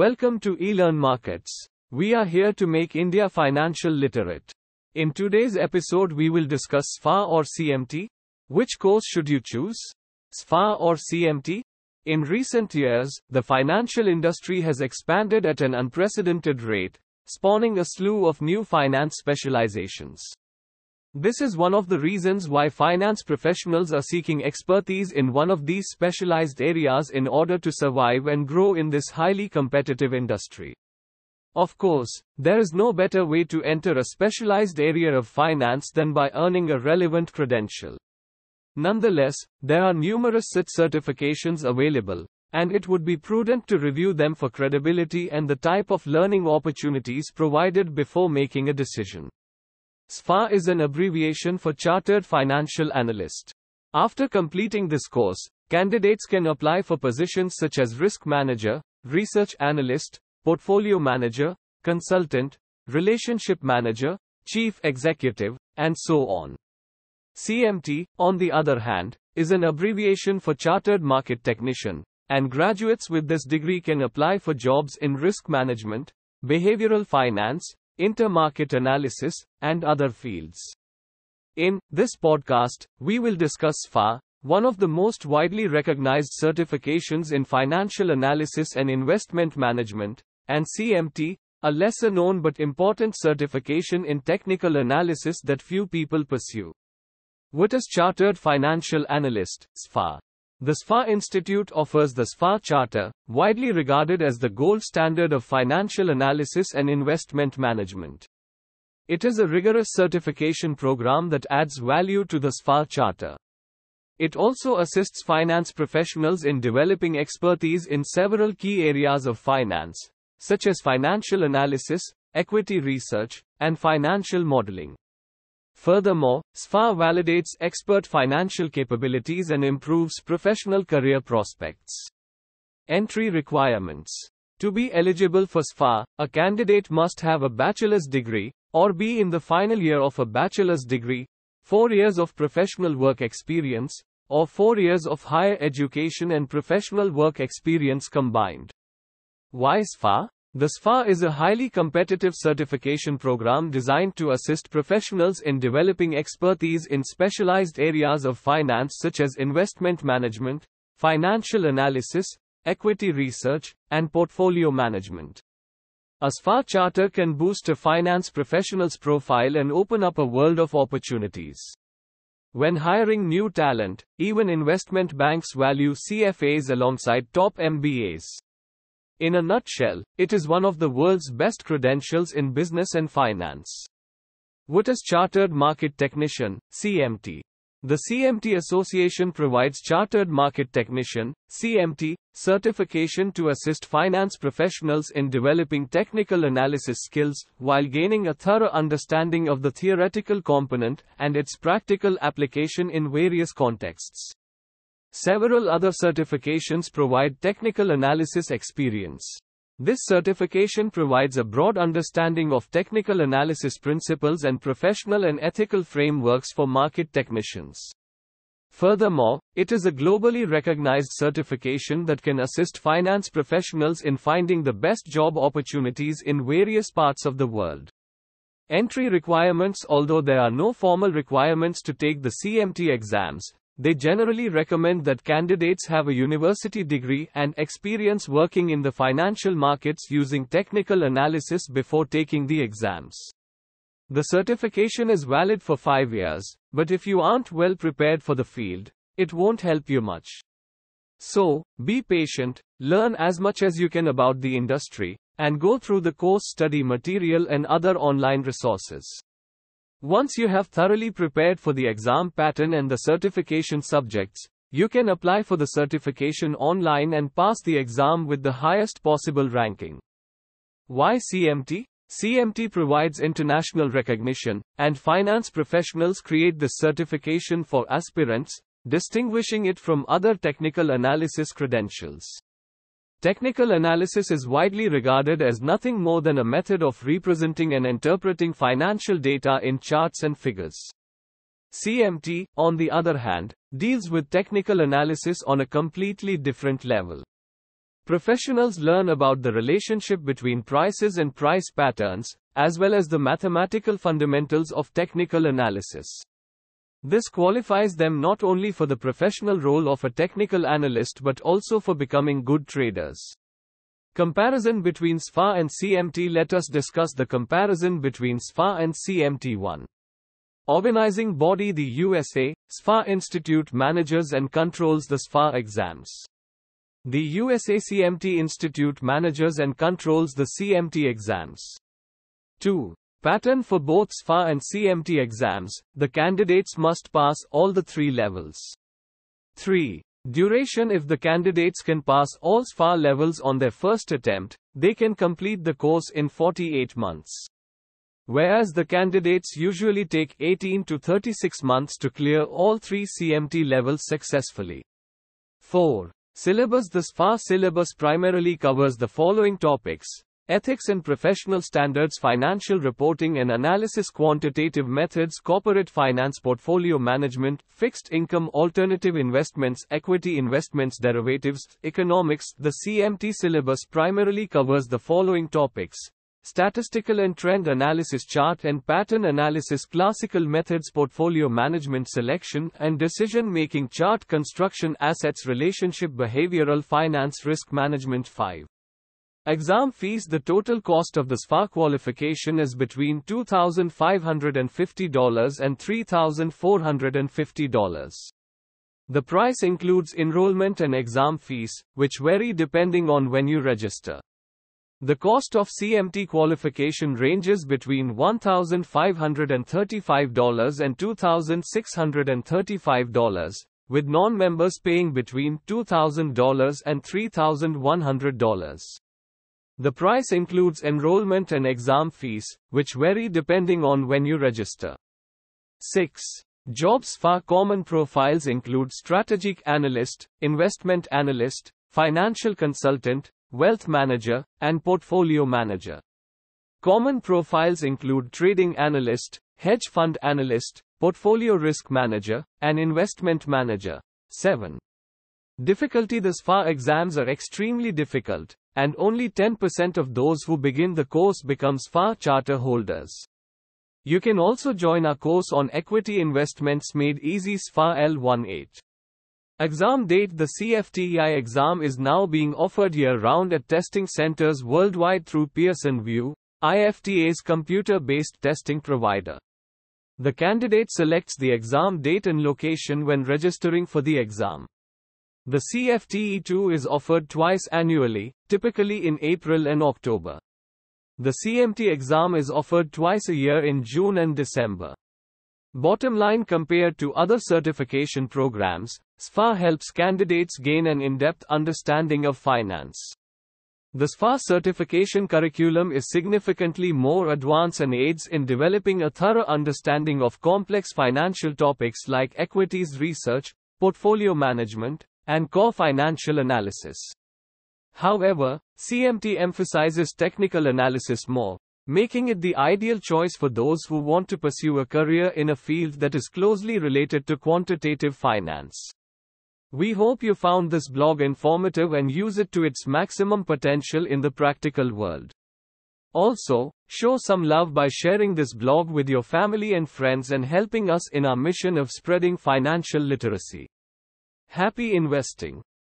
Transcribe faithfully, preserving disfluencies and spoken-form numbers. Welcome to eLearn Markets. We are here to make India financial literate. In today's episode we will discuss S F A or C M T. Which course should you choose? S F A or C M T? In recent years, the financial industry has expanded at an unprecedented rate, spawning a slew of new finance specializations. This is one of the reasons why finance professionals are seeking expertise in one of these specialized areas in order to survive and grow in this highly competitive industry. Of course, there is no better way to enter a specialized area of finance than by earning a relevant credential. Nonetheless, there are numerous such certifications available, and it would be prudent to review them for credibility and the type of learning opportunities provided before making a decision. S F A is an abbreviation for Chartered Financial Analyst. After completing this course, candidates can apply for positions such as Risk Manager, Research Analyst, Portfolio Manager, Consultant, Relationship Manager, Chief Executive, and so on. C M T, on the other hand, is an abbreviation for Chartered Market Technician, and graduates with this degree can apply for jobs in risk management, behavioral finance, intermarket analysis, and other fields. In this podcast, we will discuss S F A, one of the most widely recognized certifications in financial analysis and investment management, and C M T, a lesser known but important certification in technical analysis that few people pursue. What is Chartered Financial Analyst, S F A? The S F A Institute offers the S F A Charter, widely regarded as the gold standard of financial analysis and investment management. It is a rigorous certification program that adds value to the S F A Charter. It also assists finance professionals in developing expertise in several key areas of finance, such as financial analysis, equity research, and financial modeling. Furthermore, S F A validates expert financial capabilities and improves professional career prospects. Entry requirements. To be eligible for S F A, a candidate must have a bachelor's degree, or be in the final year of a bachelor's degree, four years of professional work experience, or four years of higher education and professional work experience combined. Why S F A? The S F A is a highly competitive certification program designed to assist professionals in developing expertise in specialized areas of finance such as investment management, financial analysis, equity research, and portfolio management. A S F A charter can boost a finance professional's profile and open up a world of opportunities. When hiring new talent, even investment banks value C F As alongside top M B As. In a nutshell, it is one of the world's best credentials in business and finance. What is Chartered Market Technician, C M T? The C M T Association provides Chartered Market Technician, C M T, certification to assist finance professionals in developing technical analysis skills while gaining a thorough understanding of the theoretical component and its practical application in various contexts. Several other certifications provide technical analysis experience. This certification provides a broad understanding of technical analysis principles and professional and ethical frameworks for market technicians. Furthermore, it is a globally recognized certification that can assist finance professionals in finding the best job opportunities in various parts of the world. Entry requirements. Although there are no formal requirements to take the C M T exams, they generally recommend that candidates have a university degree and experience working in the financial markets using technical analysis before taking the exams. The certification is valid for five years, but if you aren't well prepared for the field, it won't help you much. So, be patient, learn as much as you can about the industry, and go through the course study material and other online resources. Once you have thoroughly prepared for the exam pattern and the certification subjects, you can apply for the certification online and pass the exam with the highest possible ranking. Why C M T? C M T provides international recognition, and finance professionals create this certification for aspirants, distinguishing it from other technical analysis credentials. Technical analysis is widely regarded as nothing more than a method of representing and interpreting financial data in charts and figures. C M T, on the other hand, deals with technical analysis on a completely different level. Professionals learn about the relationship between prices and price patterns, as well as the mathematical fundamentals of technical analysis. This qualifies them not only for the professional role of a technical analyst but also for becoming good traders. Comparison between S F A and C M T. Let us discuss the comparison between S F A and C M T one. Organizing body: the U S A, S F A Institute manages and controls the S F A exams. The U S A C M T Institute manages and controls the C M T exams. two. Pattern for both S F A and C M T exams, the candidates must pass all the three levels. three. Duration: if the candidates can pass all S F A levels on their first attempt, they can complete the course in forty-eight months. Whereas the candidates usually take eighteen to thirty-six months to clear all three C M T levels successfully. four. Syllabus: the S F A syllabus primarily covers the following topics: Ethics and professional standards, financial reporting and analysis, quantitative methods, corporate finance, portfolio management, fixed income, alternative investments, equity investments, derivatives, economics. The C M T syllabus primarily covers the following topics: statistical and trend analysis, chart and pattern analysis, classical methods, portfolio management, selection and decision making, chart construction, assets relationship, behavioral finance, risk management. five. Exam fees: the total cost of the S F A qualification is between two thousand five hundred fifty dollars and three thousand four hundred fifty dollars. The price includes enrollment and exam fees, which vary depending on when you register. The cost of C M T qualification ranges between one thousand five hundred thirty-five dollars and two thousand six hundred thirty-five dollars, with non-members paying between two thousand dollars and three thousand one hundred dollars. The price includes enrollment and exam fees, which vary depending on when you register. six. Jobs: S F A common profiles include strategic analyst, investment analyst, financial consultant, wealth manager, and portfolio manager. Common profiles include trading analyst, hedge fund analyst, portfolio risk manager, and investment manager. seven. Difficulty: the S F A exams are extremely difficult, and only ten percent of those who begin the course become S F A charter holders. You can also join our course on Equity Investments Made Easy, S F A L eighteen. Exam date: the C F T I exam is now being offered year-round at testing centers worldwide through Pearson V U E, I F T A's computer-based testing provider. The candidate selects the exam date and location when registering for the exam. The C F T E two is offered twice annually, typically in April and October. The C M T exam is offered twice a year in June and December. Bottom line: compared to other certification programs, S F A helps candidates gain an in-depth understanding of finance. The S F A certification curriculum is significantly more advanced and aids in developing a thorough understanding of complex financial topics like equities research, portfolio management, and core financial analysis. However, C M T emphasizes technical analysis more, making it the ideal choice for those who want to pursue a career in a field that is closely related to quantitative finance. We hope you found this blog informative and use it to its maximum potential in the practical world. Also, show some love by sharing this blog with your family and friends and helping us in our mission of spreading financial literacy. Happy investing!